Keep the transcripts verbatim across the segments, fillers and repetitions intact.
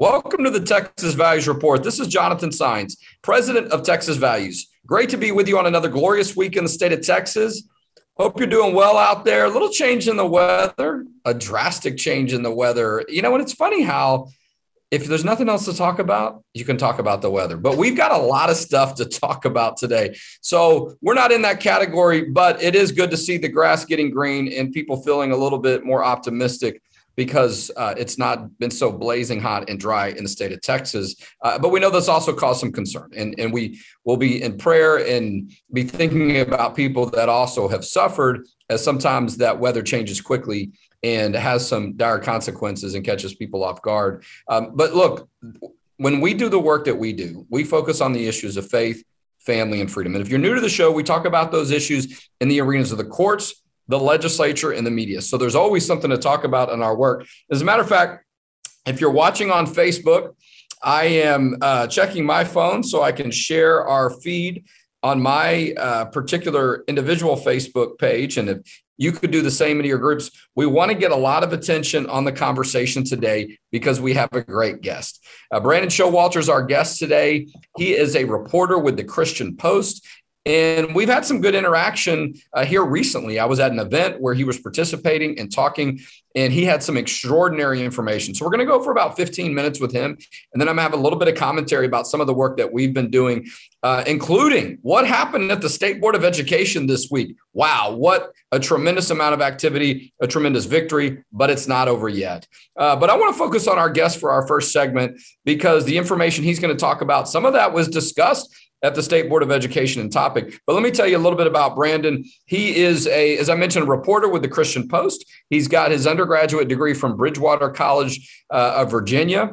Welcome to the Texas Values Report. This is Jonathan Sines, president of Texas Values. Great to be with you on another glorious week in the state of Texas. Hope you're doing well out there. A little change in the weather, a drastic change in the weather. You know, and it's funny how if there's nothing else to talk about, you can talk about the weather. But we've got a lot of stuff to talk about today. So we're not in that category, but it is good to see the grass getting green and people feeling a little bit more optimistic because uh, it's not been so blazing hot and dry in the state of Texas. Uh, but we know this also caused some concern. And, and we will be in prayer and be thinking about people that also have suffered, as sometimes that weather changes quickly and has some dire consequences and catches people off guard. Um, but look, when we do the work that we do, we focus on the issues of faith, family, and freedom. And if you're new to the show, we talk about those issues in the arenas of the courts, the legislature, and the media. So there's always something to talk about in our work. As a matter of fact, if you're watching on Facebook, I am uh, checking my phone so I can share our feed on my uh, particular individual Facebook page. And if you could do the same in your groups, we want to get a lot of attention on the conversation today because we have a great guest. Uh, Brandon Showalter is our guest today. He is a reporter with the Christian Post. And we've had some good interaction uh, here recently. I was at an event where he was participating and talking, and he had some extraordinary information. So we're going to go for about fifteen minutes with him. And then I'm going to have a little bit of commentary about some of the work that we've been doing, uh, including what happened at the State Board of Education this week. Wow, what a tremendous amount of activity, a tremendous victory, but it's not over yet. Uh, but I want to focus on our guest for our first segment because the information he's going to talk about, some of that was discussed at the State Board of Education and topic. But let me tell you a little bit about Brandon. He is a, as I mentioned, a reporter with the Christian Post. He's got his undergraduate degree from Bridgewater College uh, of Virginia.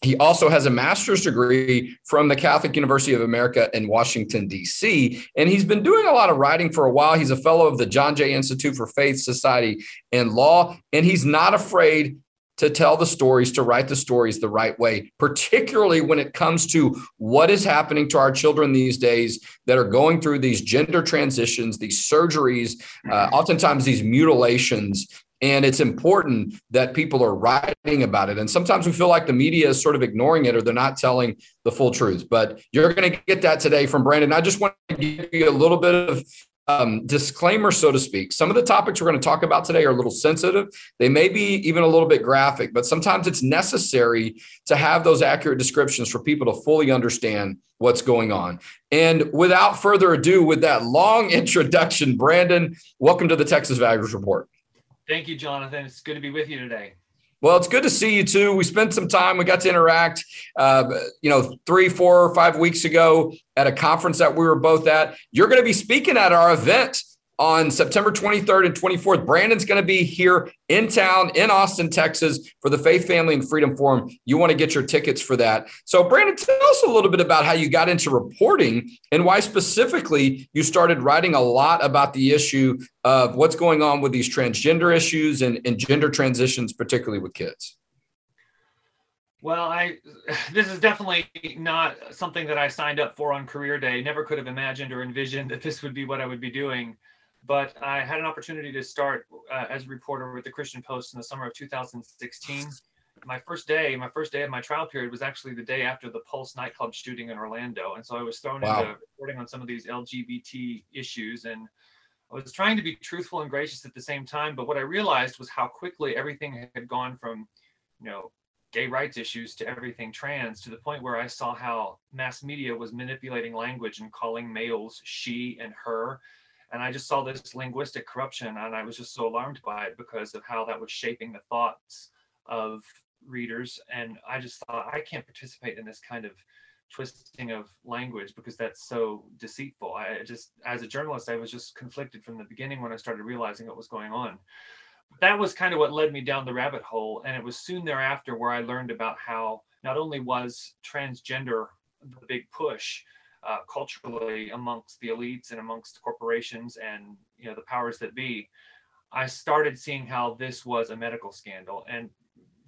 He also has a master's degree from the Catholic University of America in Washington, D C, and he's been doing a lot of writing for a while. He's a fellow of the John Jay Institute for Faith, Society, and Law, and he's not afraid to tell the stories, to write the stories the right way, particularly when it comes to what is happening to our children these days that are going through these gender transitions, these surgeries, uh, oftentimes these mutilations. And it's important that people are writing about it. And sometimes we feel like the media is sort of ignoring it or they're not telling the full truth. But you're going to get that today from Brandon. I just want to give you a little bit of Um, disclaimer, so to speak. Some of the topics we're going to talk about today are a little sensitive. They may be even a little bit graphic, but sometimes it's necessary to have those accurate descriptions for people to fully understand what's going on. And without further ado, with that long introduction, Brandon, welcome to the Texas Values Report. Thank you, Jonathan. It's good to be with you today. Well, it's good to see you too. We spent some time, we got to interact, uh, you know, three, four, or five weeks ago at a conference that we were both at. You're going to be speaking at our event on September twenty-third and twenty-fourth. Brandon's going to be here in town in Austin, Texas for the Faith, Family, and Freedom Forum. You want to get your tickets for that. So Brandon, tell us a little bit about how you got into reporting and why specifically you started writing a lot about the issue of what's going on with these transgender issues and, and gender transitions, particularly with kids. Well, I, this is definitely not something that I signed up for on career day. Never could have imagined or envisioned that this would be what I would be doing. But I had an opportunity to start uh, as a reporter with the Christian Post in the summer of two thousand sixteen. My first day, my first day of my trial period was actually the day after the Pulse nightclub shooting in Orlando. And so I was thrown wow. into reporting on some of these L G B T issues. And I was trying to be truthful and gracious at the same time. But what I realized was how quickly everything had gone from, you know, gay rights issues to everything trans, to the point where I saw how mass media was manipulating language and calling males she and her. And I just saw this linguistic corruption, and I was just so alarmed by it because of how that was shaping the thoughts of readers. And I just thought, I can't participate in this kind of twisting of language because that's so deceitful. I just, as a journalist, I was just conflicted from the beginning when I started realizing what was going on. That was kind of what led me down the rabbit hole. And it was soon thereafter where I learned about how not only was transgender the big push, Uh, culturally amongst the elites and amongst corporations and, you know, the powers that be, I started seeing how this was a medical scandal. And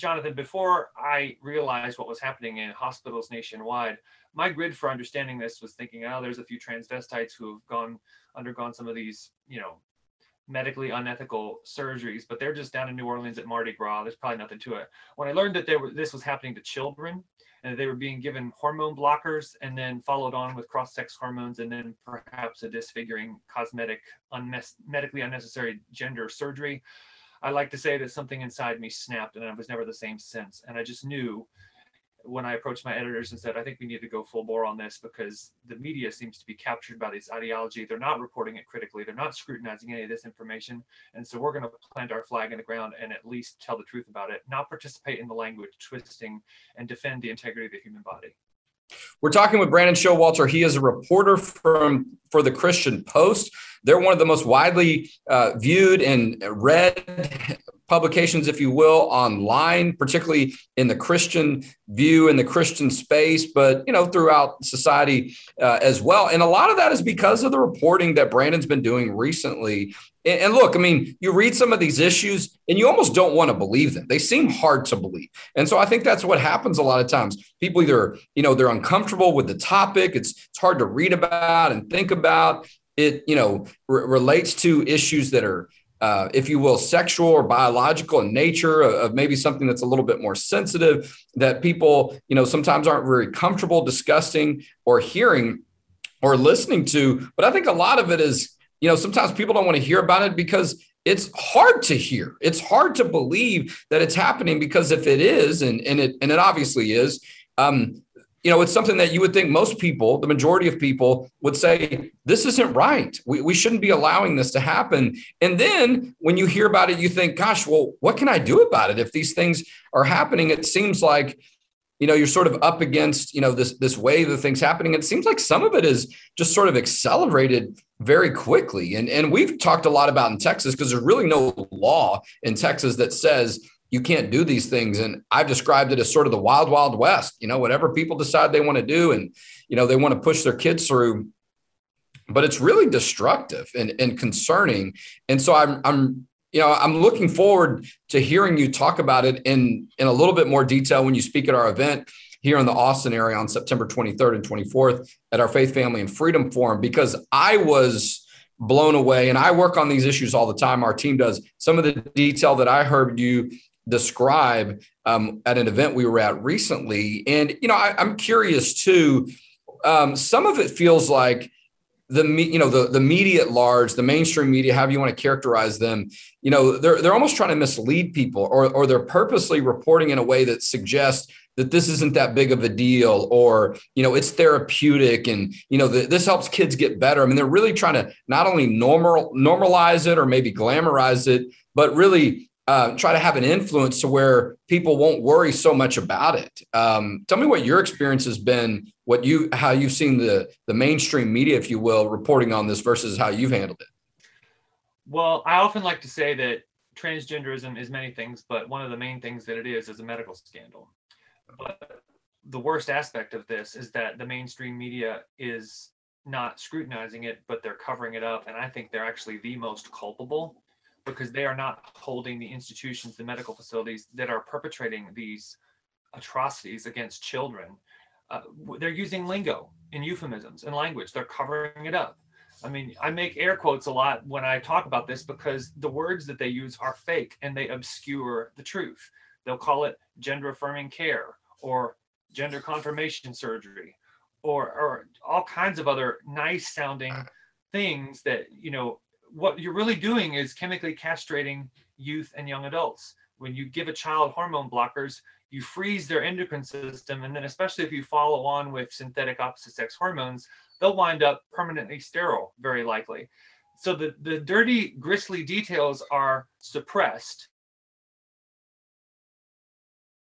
Jonathan, before I realized what was happening in hospitals nationwide, my grid for understanding this was thinking, oh, there's a few transvestites who have gone undergone some of these, you know, medically unethical surgeries, but they're just down in New Orleans at Mardi Gras. There's probably nothing to it. When I learned that they were, this was happening to children, and that they were being given hormone blockers and then followed on with cross-sex hormones and then perhaps a disfiguring cosmetic, unmes- medically unnecessary gender surgery, I like to say that something inside me snapped and I was never the same since. And I just knew when I approached my editors and said, I think we need to go full bore on this because the media seems to be captured by this ideology. They're not reporting it critically. They're not scrutinizing any of this information. And so we're going to plant our flag in the ground and at least tell the truth about it, not participate in the language twisting, and defend the integrity of the human body. We're talking with Brandon Showalter. He is a reporter from for the Christian Post. They're one of the most widely uh, viewed and read publications, if you will, online, particularly in the Christian view and the Christian space, but, you know, throughout society uh, as well. And a lot of that is because of the reporting that Brandon's been doing recently. And, and look, I mean, you read some of these issues and you almost don't want to believe them. They seem hard to believe. And so I think that's what happens a lot of times. People either, you know, they're uncomfortable with the topic. It's, it's hard to read about and think about it, you know, r- relates to issues that are, Uh, if you will, sexual or biological in nature, of, of maybe something that's a little bit more sensitive that people, you know, sometimes aren't very comfortable discussing or hearing or listening to. But I think a lot of it is, you know, sometimes people don't want to hear about it because it's hard to hear. It's hard to believe that it's happening, because if it is, and, and it and it obviously is, um, you know, it's something that you would think most people, the majority of people, would say, this isn't right. We, we shouldn't be allowing this to happen. And then when you hear about it, you think, gosh, well, what can I do about it? If these things are happening, it seems like, you know, you're sort of up against, you know, this, this wave of things happening. It seems like some of it is just sort of accelerated very quickly. And, and we've talked a lot about in Texas, because there's really no law in Texas that says you can't do these things. And I've described it as sort of the wild, wild west, you know, whatever people decide they want to do and, you know, they want to push their kids through, but it's really destructive and, and concerning. And so I'm, I'm, you know, I'm looking forward to hearing you talk about it in, in a little bit more detail when you speak at our event here in the Austin area on September twenty-third and twenty-fourth at our Faith, Family, and Freedom Forum, because I was blown away. And I work on these issues all the time. Our team does. Some of the detail that I heard you describe um, at an event we were at recently. And, you know, I, I'm curious too, um, some of it feels like the, you know, the, the media at large, the mainstream media, however you want to characterize them, you know, they're, they're almost trying to mislead people, or, or they're purposely reporting in a way that suggests that this isn't that big of a deal, or, you know, it's therapeutic and, you know, the, this helps kids get better. I mean, they're really trying to not only normal normalize it or maybe glamorize it, but really Uh, try to have an influence to where people won't worry so much about it. Um, tell me what your experience has been, what you, how you've seen the the mainstream media, if you will, reporting on this versus how you've handled it. Well, I often like to say that transgenderism is many things, but one of the main things that it is is a medical scandal. But the worst aspect of this is that the mainstream media is not scrutinizing it, but they're covering it up. And I think they're actually the most culpable, because they are not holding the institutions, the medical facilities that are perpetrating these atrocities against children. Uh, they're using lingo and euphemisms and language. They're covering it up. I mean, I make air quotes a lot when I talk about this because the words that they use are fake and they obscure the truth. They'll call it gender affirming care or gender confirmation surgery or, or all kinds of other nice sounding things that, you know, what you're really doing is chemically castrating youth and young adults. When you give a child hormone blockers, you freeze their endocrine system. And then especially if you follow on with synthetic opposite sex hormones, they'll wind up permanently sterile, very likely. So the, the dirty, grisly details are suppressed.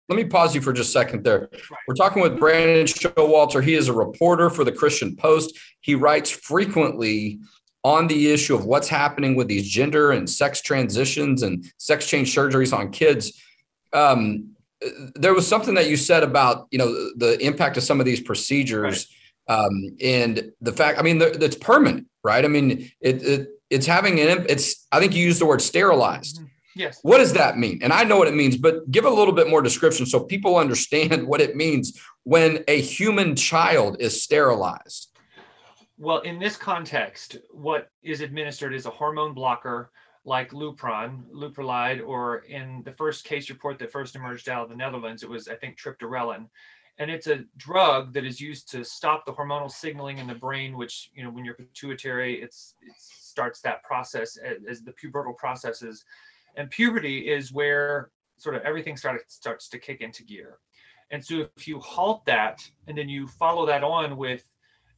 Let me pause you for just a second there. We're talking with Brandon Showalter. He is a reporter for the Christian Post. He writes frequently on the issue of what's happening with these gender and sex transitions and sex change surgeries on kids. Um, there was something that you said about, you know, the impact of some of these procedures, right? um, and the fact, I mean, that's permanent, right? I mean, it, it it's having an, it's, I think you used the word sterilized. Mm-hmm. Yes. What does that mean? And I know what it means, but give a little bit more description so people understand what it means when a human child is sterilized. Well, in this context, what is administered is a hormone blocker like Lupron, Luprolide, or in the first case report that first emerged out of the Netherlands, it was, I think, tryptorelin. And it's a drug that is used to stop the hormonal signaling in the brain, which, you know, when you're pituitary, it's, it starts that process as, as the pubertal processes. And puberty is where sort of everything started, starts to kick into gear. And so if you halt that, and then you follow that on with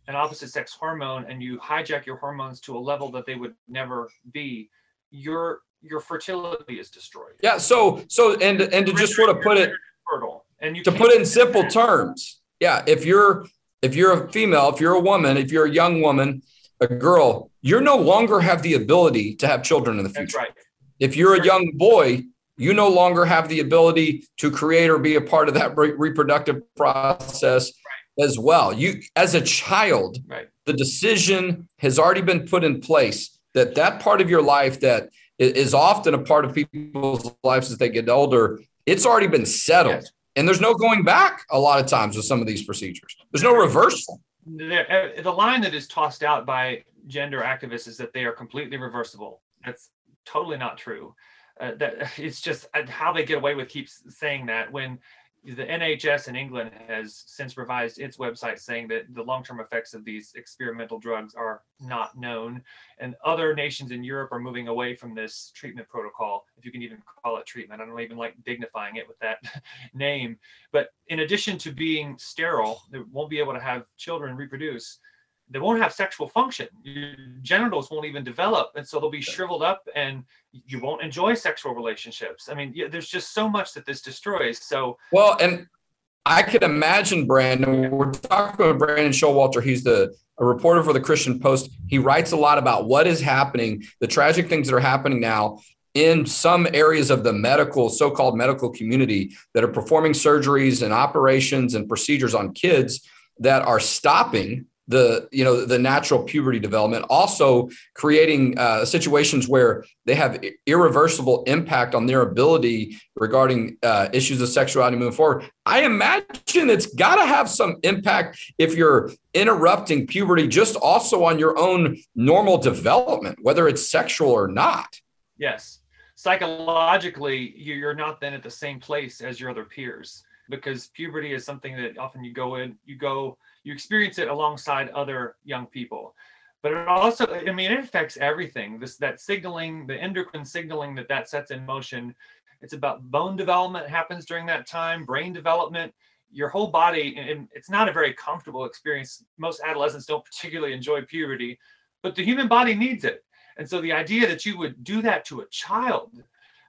an opposite sex hormone, and you hijack your hormones to a level that they would never be, your your fertility is destroyed. Yeah. So so and and to just sort of put it fertile, and you to put it in simple terms. Yeah. If you're if you're a female, if you're a woman, if you're a young woman, a girl, you no longer have the ability to have children in the future. That's right. If you're a young boy, you no longer have the ability to create or be a part of that re- reproductive process. Right. As well. You, as a child, right, the decision has already been put in place that that part of your life that is often a part of people's lives as they get older, it's already been settled. Yes. And there's no going back a lot of times with some of these procedures. There's no reversal. The, the line that is tossed out by gender activists is that they are completely reversible. That's totally not true. Uh, that it's just how they get away with keeps saying that, when the N H S in England has since revised its website saying that the long-term effects of these experimental drugs are not known, and other nations in Europe are moving away from this treatment protocol, if you can even call it treatment. I don't even like dignifying it with that name. But in addition to being sterile, they won't be able to have children reproduce. They won't have sexual function. Your genitals won't even develop. And so they'll be shriveled up, and you won't enjoy sexual relationships. I mean, yeah, there's just so much that this destroys. So, well, and I could imagine, Brandon, we're talking with Brandon Showalter. He's the a reporter for the Christian Post. He writes a lot about what is happening, the tragic things that are happening now in some areas of the medical, so-called medical community, that are performing surgeries and operations and procedures on kids that are stopping the, you know, the natural puberty development, also creating uh, situations where they have irreversible impact on their ability regarding uh, issues of sexuality moving forward. I imagine it's got to have some impact if you're interrupting puberty, just also on your own normal development, whether it's sexual or not. Yes. Psychologically, you're not then at the same place as your other peers, because puberty is something that often you go in, you go, you experience it alongside other young people. But it also, I mean, it affects everything. This, that signaling, the endocrine signaling that that sets in motion, it's about bone development happens during that time, brain development, your whole body, and it's not a very comfortable experience. Most adolescents don't particularly enjoy puberty, but the human body needs it. And so the idea that you would do that to a child,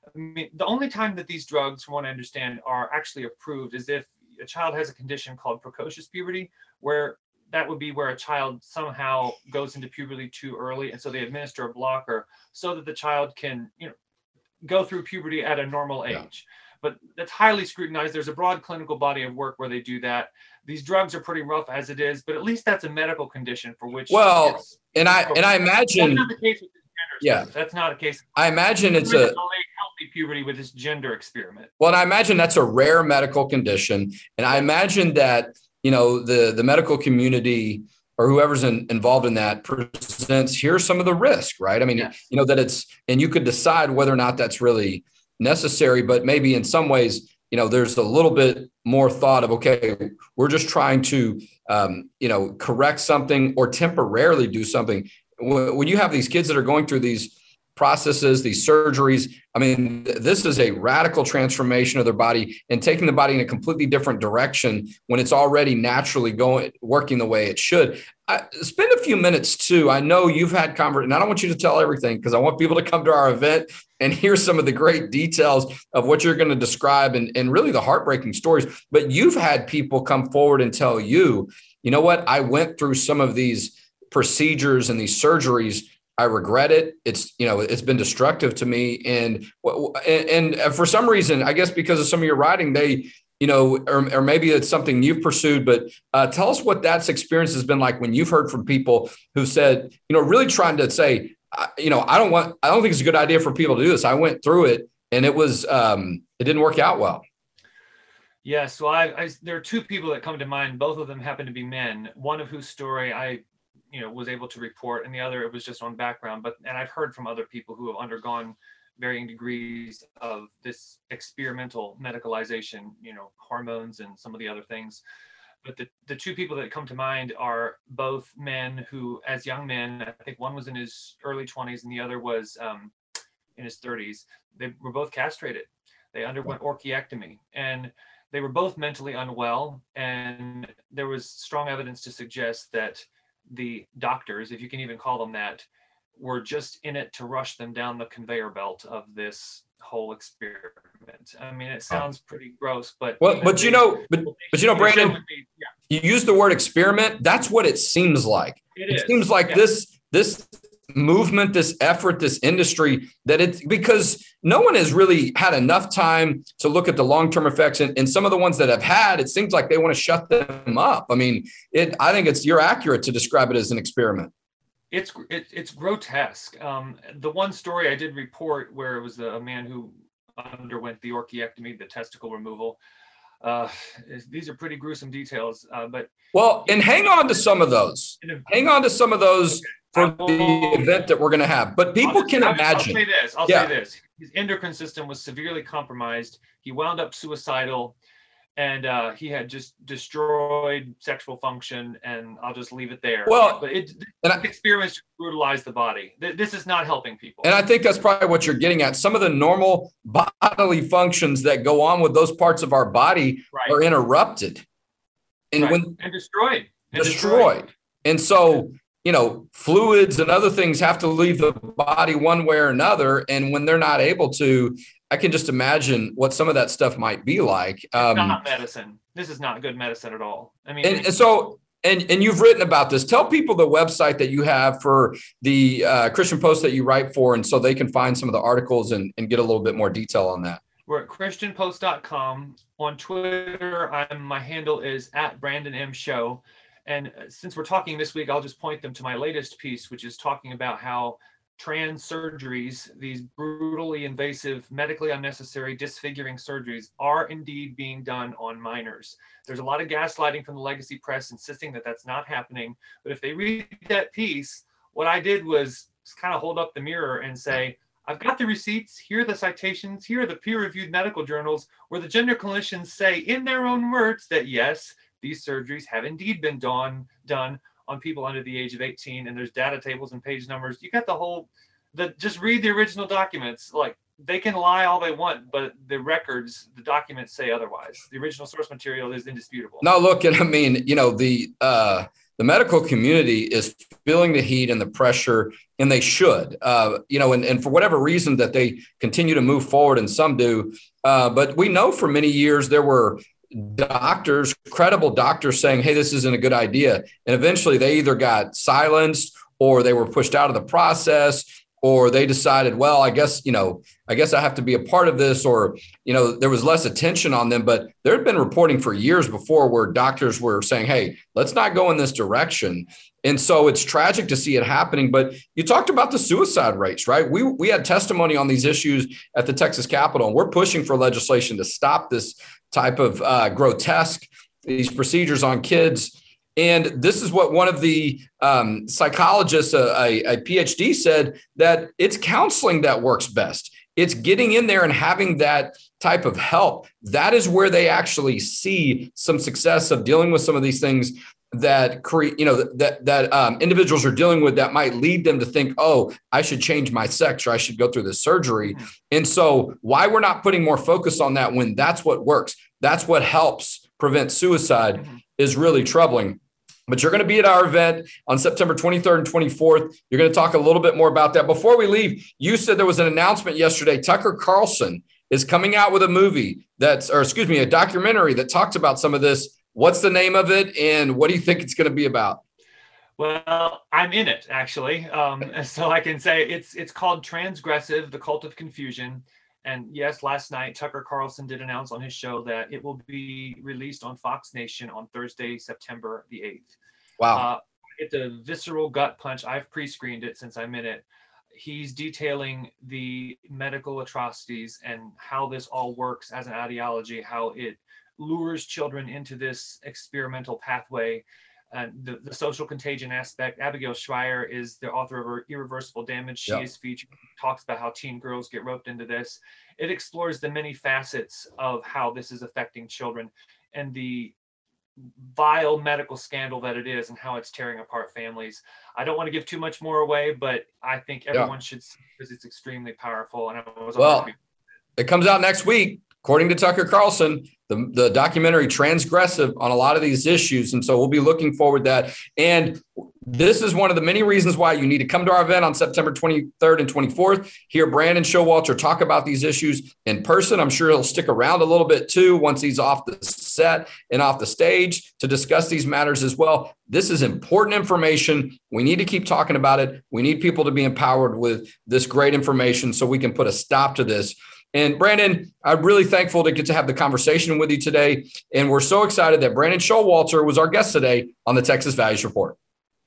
I mean, the only time that these drugs, from what I understand, are actually approved is if a child has a condition called precocious puberty, where that would be where a child somehow goes into puberty too early. And so they administer a blocker so that the child can, you know, go through puberty at a normal age. Yeah. But that's highly scrutinized. There's a broad clinical body of work where they do that. These drugs are pretty rough as it is, but at least that's a medical condition for which. Well, and I and I imagine. Yeah, that's not a case. I imagine it's a healthy puberty with this gender experiment. Well, and I imagine that's a rare medical condition. And I imagine that, you know, the, the medical community or whoever's in, involved in that presents, here's some of the risk, right? I mean, yes. You know, that it's, and you could decide whether or not that's really necessary, but maybe in some ways, you know, there's a little bit more thought of, okay, we're just trying to, um, you know, correct something or temporarily do something. When you have these kids that are going through these processes, these surgeries, I mean, this is a radical transformation of their body and taking the body in a completely different direction when it's already naturally going, working the way it should. I, spend a few minutes too. I know you've had conversations, and I don't want you to tell everything because I want people to come to our event and hear some of the great details of what you're going to describe and, and really the heartbreaking stories. But you've had people come forward and tell you, you know what, I went through some of these procedures and these surgeries, I regret it. It's, you know, it's been destructive to me. And, and for some reason, I guess because of some of your writing, they, you know, or, or maybe it's something you've pursued, but uh, tell us what that experience has been like when you've heard from people who said, you know, really trying to say, you know, I don't want, I don't think it's a good idea for people to do this. I went through it and it was, um, it didn't work out well. Yes. Well, I, I, there are two people that come to mind. Both of them happen to be men, one of whose story I, you know, was able to report, and the other, it was just on background. But, and I've heard from other people who have undergone varying degrees of this experimental medicalization, you know, hormones and some of the other things. But the, the two people that come to mind are both men who, as young men, I think one was in his early twenties and the other was um, in his thirties. They were both castrated. They underwent orchiectomy, and they were both mentally unwell. And there was strong evidence to suggest that the doctors, if you can even call them that, were just in it to rush them down the conveyor belt of this whole experiment. I mean, it sounds pretty gross, but well, but they, you know, but, but you know, Brandon, be, yeah. you use the word experiment. That's what it seems like. It, it seems like yeah. this this movement, this effort, this industry, that it's because no one has really had enough time to look at the long-term effects. And, and some of the ones that have had, it seems like they want to shut them up. I mean, it. I think it's you're accurate to describe it as an experiment. It's it, it's grotesque. Um, the one story I did report where it was a man who underwent the orchiectomy, the testicle removal. Uh, these are pretty gruesome details. Uh, but well, and hang on to some of those. Hang on to some of those okay. for the event that we're going to have. But people I'll, can I'll, imagine. I'll say this. I'll yeah. say this. His endocrine system was severely compromised. He wound up suicidal, and uh, he had just destroyed sexual function, and I'll just leave it there. Well, but it, it experiments brutalize the body. This is not helping people. And I think that's probably what you're getting at. Some of the normal bodily functions that go on with those parts of our body right. are interrupted. And, right. when, and destroyed. And destroyed. destroyed. And so, you know, fluids and other things have to leave the body one way or another. And when they're not able to, I can just imagine what some of that stuff might be like. Um, it's not medicine. This is not good medicine at all. I mean, and, and so, and and you've written about this. Tell people the website that you have for the uh, Christian Post that you write for, and so they can find some of the articles and, and get a little bit more detail on that. We're at christian post dot com. On Twitter, I'm, my handle is at Brandon M. Show. And since we're talking this week, I'll just point them to my latest piece, which is talking about how trans surgeries, these brutally invasive, medically unnecessary, disfiguring surgeries are indeed being done on minors. There's a lot of gaslighting from the legacy press insisting that that's not happening. But if they read that piece, what I did was kind of hold up the mirror and say, I've got the receipts, here are the citations, here are the peer-reviewed medical journals where the gender clinicians say in their own words that yes, these surgeries have indeed been done, done on people under the age of eighteen, and there's data tables and page numbers. You got the whole, the, just read the original documents. Like, they can lie all they want, but the records, the documents say otherwise. The original source material is indisputable. No, look, and I mean, you know, the uh, the medical community is feeling the heat and the pressure, and they should, uh, you know, and, and for whatever reason that they continue to move forward, and some do, uh, but we know for many years there were doctors, credible doctors saying, hey, this isn't a good idea. And eventually they either got silenced or they were pushed out of the process, or they decided, well, I guess, you know, I guess I have to be a part of this, or, you know, there was less attention on them. But there had been reporting for years before where doctors were saying, hey, let's not go in this direction. And so it's tragic to see it happening. But you talked about the suicide rates, right? We we had testimony on these issues at the Texas Capitol, and we're pushing for legislation to stop this type of uh, grotesque, these procedures on kids. And this is what one of the um, psychologists, a, a, a PhD, said, that it's counseling that works best. It's getting in there and having that type of help. That is where they actually see some success of dealing with some of these things that create, you know, that that um, individuals are dealing with that might lead them to think, oh, I should change my sex, or I should go through this surgery. And so why we're not putting more focus on that when that's what works, that's what helps prevent suicide, mm-hmm. is really troubling. But you're going to be at our event on September twenty-third and twenty-fourth. You're going to talk a little bit more about that. Before we leave, you said there was an announcement yesterday. Tucker Carlson is coming out with a movie that's, or excuse me, a documentary that talks about some of this. What's the name of it, and what do you think it's going to be about? Well, I'm in it, actually. Um, so I can say it's it's called Transgressive, the Cult of Confusion. And yes, last night, Tucker Carlson did announce on his show that it will be released on Fox Nation on Thursday, September the eighth. Wow. Uh, it's a visceral gut punch. I've pre-screened it since I'm in it. He's detailing the medical atrocities and how this all works as an ideology, how it lures children into this experimental pathway, uh, the, the social contagion aspect. Abigail Schreier is the author of Irreversible Damage. She yeah. is featured, talks about how teen girls get roped into this. It explores the many facets of how this is affecting children and the vile medical scandal that it is and how it's tearing apart families. I don't want to give too much more away, but I think everyone yeah. should see it because it's extremely powerful. And I was well, always- it comes out next week. According to Tucker Carlson, the, the documentary Transgressive on a lot of these issues. And so we'll be looking forward to that. And this is one of the many reasons why you need to come to our event on September twenty-third and twenty-fourth, hear Brandon Showalter talk about these issues in person. I'm sure he'll stick around a little bit too once he's off the set and off the stage to discuss these matters as well. This is important information. We need to keep talking about it. We need people to be empowered with this great information so we can put a stop to this. And Brandon, I'm really thankful to get to have the conversation with you today. And we're so excited that Brandon Showalter was our guest today on the Texas Values Report.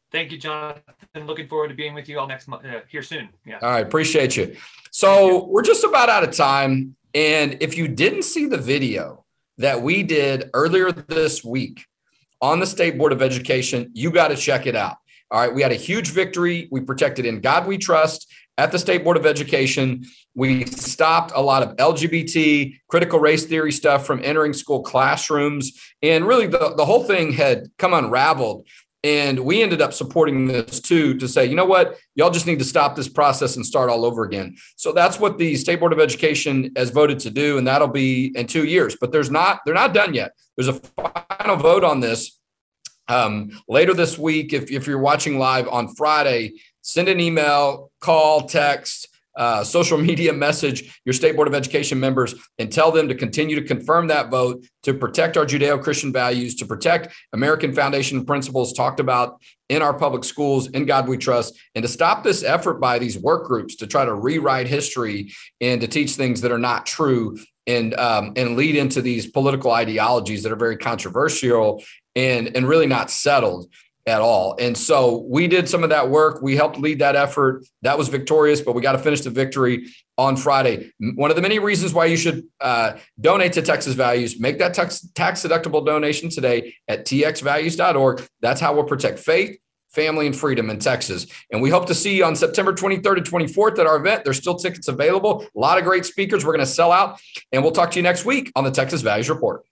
Thank you, Jonathan. Looking forward to being with you all next month, uh, here soon. Yeah. All right. Appreciate you. So we're just about out of time. And if you didn't see the video that we did earlier this week on the State Board of Education, you got to check it out. All right. We had a huge victory. We protected In God We Trust at the State Board of Education. We stopped a lot of L G B T, critical race theory stuff from entering school classrooms. And really the, the whole thing had come unraveled. And we ended up supporting this too, to say, you know what, y'all just need to stop this process and start all over again. So that's what the State Board of Education has voted to do. And that'll be in two years, but there's not, they're not done yet. There's a final vote on this um, later this week. If, if you're watching live on Friday, send an email, call, text, uh, social media message your State Board of Education members and tell them to continue to confirm that vote to protect our Judeo-Christian values, to protect American foundation principles talked about in our public schools, In God We Trust, and to stop this effort by these work groups to try to rewrite history and to teach things that are not true and um, and lead into these political ideologies that are very controversial and, and really not settled at all. And so we did some of that work. We helped lead that effort. That was victorious, but we got to finish the victory on Friday. One of the many reasons why you should uh, donate to Texas Values, make that tax, tax deductible donation today at t x values dot org. That's how we'll protect faith, family, and freedom in Texas. And we hope to see you on September twenty-third and twenty-fourth at our event. There's still tickets available. A lot of great speakers. We're going to sell out, and we'll talk to you next week on the Texas Values Report.